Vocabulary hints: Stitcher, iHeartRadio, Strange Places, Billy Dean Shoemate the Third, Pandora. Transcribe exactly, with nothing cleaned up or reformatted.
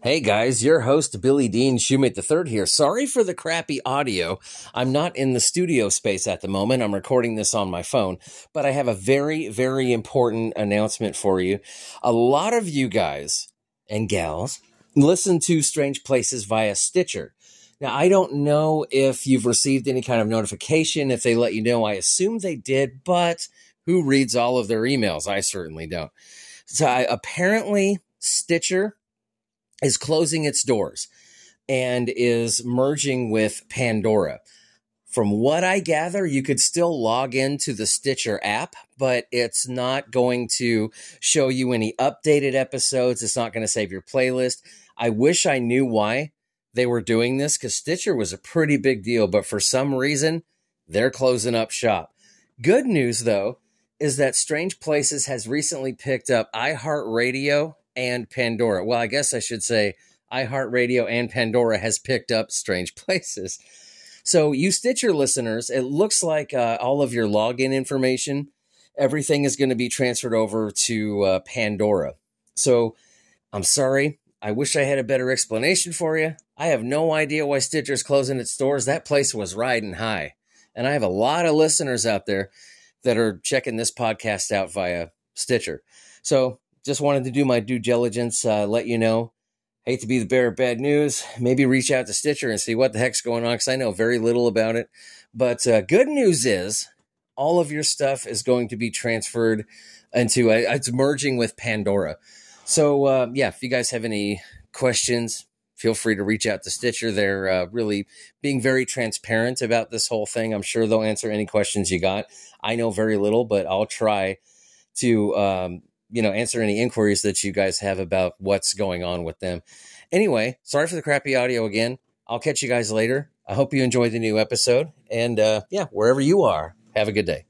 Hey guys, your host Billy Dean Shoemate the Third here. Sorry for the crappy audio. I'm not in the studio space at the moment. I'm recording this on my phone, but I have a very, very important announcement for you. A lot of you guys and gals listen to Strange Places via Stitcher. Now, I don't know if you've received any kind of notification, if they let you know. I assume they did, but who reads all of their emails? I certainly don't. So I, apparently Stitcher is closing its doors and is merging with Pandora. From what I gather, you could still log into the Stitcher app, but it's not going to show you any updated episodes. It's not going to save your playlist. I wish I knew why they were doing this, because Stitcher was a pretty big deal, but for some reason, they're closing up shop. Good news, though, is that Strange Places has recently picked up iHeartRadio and Pandora. Well, I guess I should say iHeartRadio and Pandora has picked up Strange Places. So you Stitcher listeners, it looks like uh, all of your login information, everything is going to be transferred over to uh, Pandora. So I'm sorry. I wish I had a better explanation for you. I have no idea why Stitcher's closing its doors. That place was riding high. And I have a lot of listeners out there that are checking this podcast out via Stitcher. So just wanted to do my due diligence, uh, let you know. Hate to be the bearer of bad news. Maybe reach out to Stitcher and see what the heck's going on, because I know very little about it. But uh, good news is all of your stuff is going to be transferred into, a, it's merging with Pandora. So, uh, yeah, if you guys have any questions, feel free to reach out to Stitcher. They're uh, really being very transparent about this whole thing. I'm sure they'll answer any questions you got. I know very little, but I'll try to, um, you know, answer any inquiries that you guys have about what's going on with them. Anyway, sorry for the crappy audio again. I'll catch you guys later. I hope you enjoy the new episode. And, uh, yeah, wherever you are, have a good day.